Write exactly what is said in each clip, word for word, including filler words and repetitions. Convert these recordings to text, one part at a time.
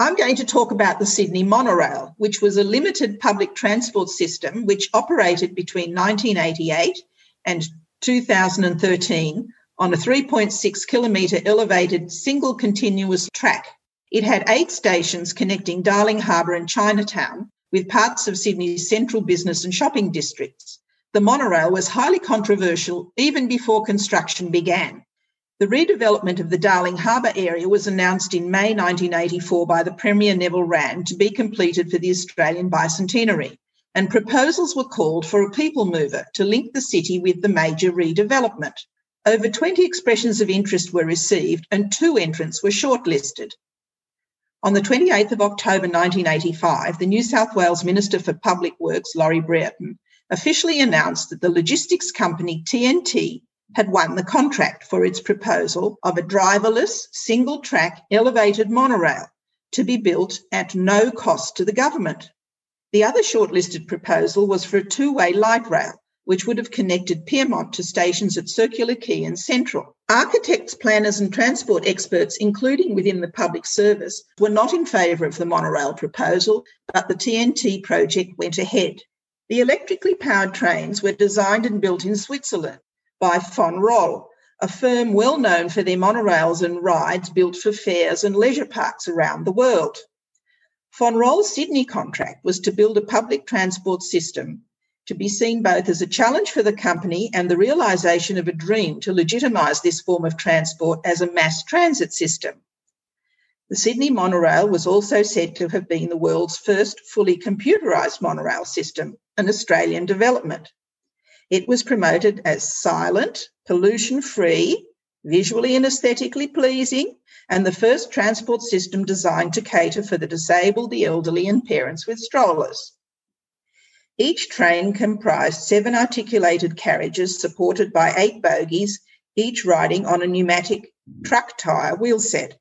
I'm going to talk about the Sydney Monorail, which was a limited public transport system which operated between nineteen eighty-eight and two thousand thirteen on a three point six kilometre elevated single continuous track. It had eight stations connecting Darling Harbour and Chinatown with parts of Sydney's central business and shopping districts. The monorail was highly controversial even before construction began. The redevelopment of the Darling Harbour area was announced in May nineteen eighty-four by the Premier Neville Wran to be completed for the Australian bicentenary, and proposals were called for a people mover to link the city with the major redevelopment. Over twenty expressions of interest were received and two entrants were shortlisted. On the twenty-eighth of October nineteen eighty-five, the New South Wales Minister for Public Works, Laurie Brereton, officially announced that the logistics company T N T had won the contract for its proposal of a driverless, single-track, elevated monorail to be built at no cost to the government. The other shortlisted proposal was for a two-way light rail, which would have connected Pyrmont to stations at Circular Quay and Central. Architects, planners and transport experts, including within the public service, were not in favour of the monorail proposal, but the T N T project went ahead. The electrically powered trains were designed and built in Switzerland by Von Roll, a firm well known for their monorails and rides built for fairs and leisure parks around the world. Von Roll's Sydney contract was to build a public transport system to be seen both as a challenge for the company and the realisation of a dream to legitimise this form of transport as a mass transit system. The Sydney Monorail was also said to have been the world's first fully computerised monorail system, an Australian development. It was promoted as silent, pollution-free, visually and aesthetically pleasing, and the first transport system designed to cater for the disabled, the elderly, and parents with strollers. Each train comprised seven articulated carriages supported by eight bogies, each riding on a pneumatic truck tyre wheel set.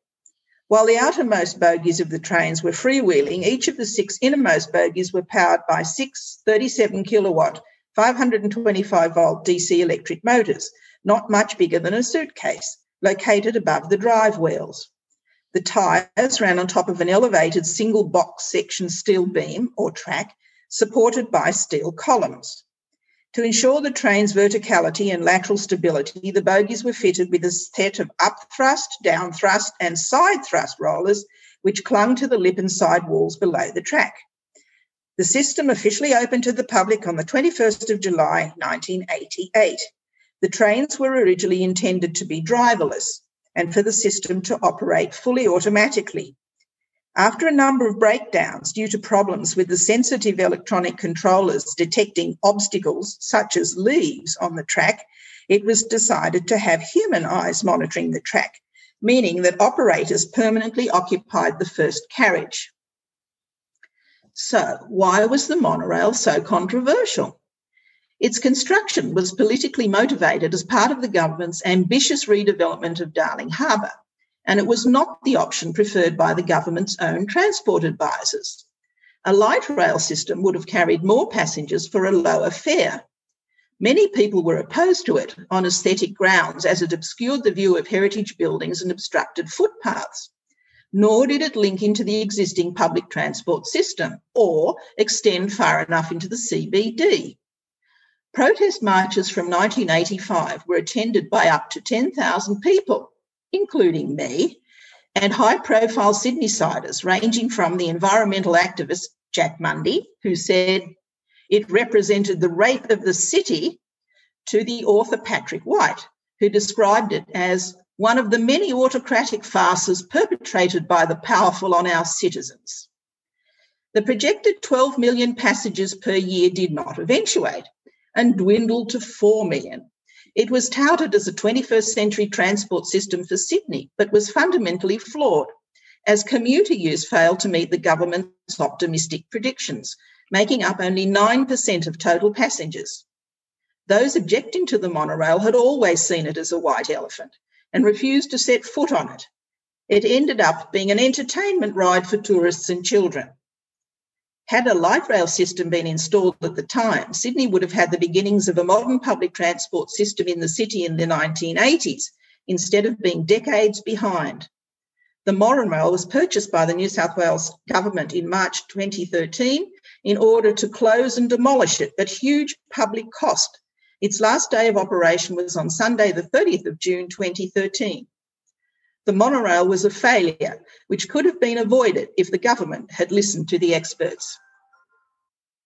While the outermost bogies of the trains were freewheeling, each of the six innermost bogies were powered by six thirty-seven kilowatt five hundred twenty-five volt D C electric motors, not much bigger than a suitcase, located above the drive wheels. The tyres ran on top of an elevated single box section steel beam or track, supported by steel columns. To ensure the train's verticality and lateral stability, the bogies were fitted with a set of upthrust, downthrust and side thrust rollers, which clung to the lip and side walls below the track. The system officially opened to the public on the twenty-first of July nineteen eighty-eight. The trains were originally intended to be driverless and for the system to operate fully automatically. After a number of breakdowns due to problems with the sensitive electronic controllers detecting obstacles such as leaves on the track, it was decided to have human eyes monitoring the track, meaning that operators permanently occupied the first carriage. So, why was the monorail so controversial? Its construction was politically motivated as part of the government's ambitious redevelopment of Darling Harbour, and it was not the option preferred by the government's own transport advisors. A light rail system would have carried more passengers for a lower fare. Many people were opposed to it on aesthetic grounds as it obscured the view of heritage buildings and obstructed footpaths. Nor did it link into the existing public transport system or extend far enough into the C B D. Protest marches from nineteen eighty-five were attended by up to ten thousand people, including me, and high-profile Sydneysiders ranging from the environmental activist Jack Mundy, who said it represented the rape of the city, to the author Patrick White, who described it as one of the many autocratic farces perpetrated by the powerful on our citizens. The projected twelve million passengers per year did not eventuate and dwindled to four million. It was touted as a twenty-first century transport system for Sydney, but was fundamentally flawed as commuter use failed to meet the government's optimistic predictions, making up only nine percent of total passengers. Those objecting to the monorail had always seen it as a white elephant and refused to set foot on it. It ended up being an entertainment ride for tourists and children. Had a light rail system been installed at the time, Sydney would have had the beginnings of a modern public transport system in the city in the nineteen eighties, instead of being decades behind. The monorail was purchased by the New South Wales government in March twenty thirteen in order to close and demolish it at huge public cost. Its last day of operation was on Sunday, the thirtieth of June twenty thirteen. The monorail was a failure, which could have been avoided if the government had listened to the experts.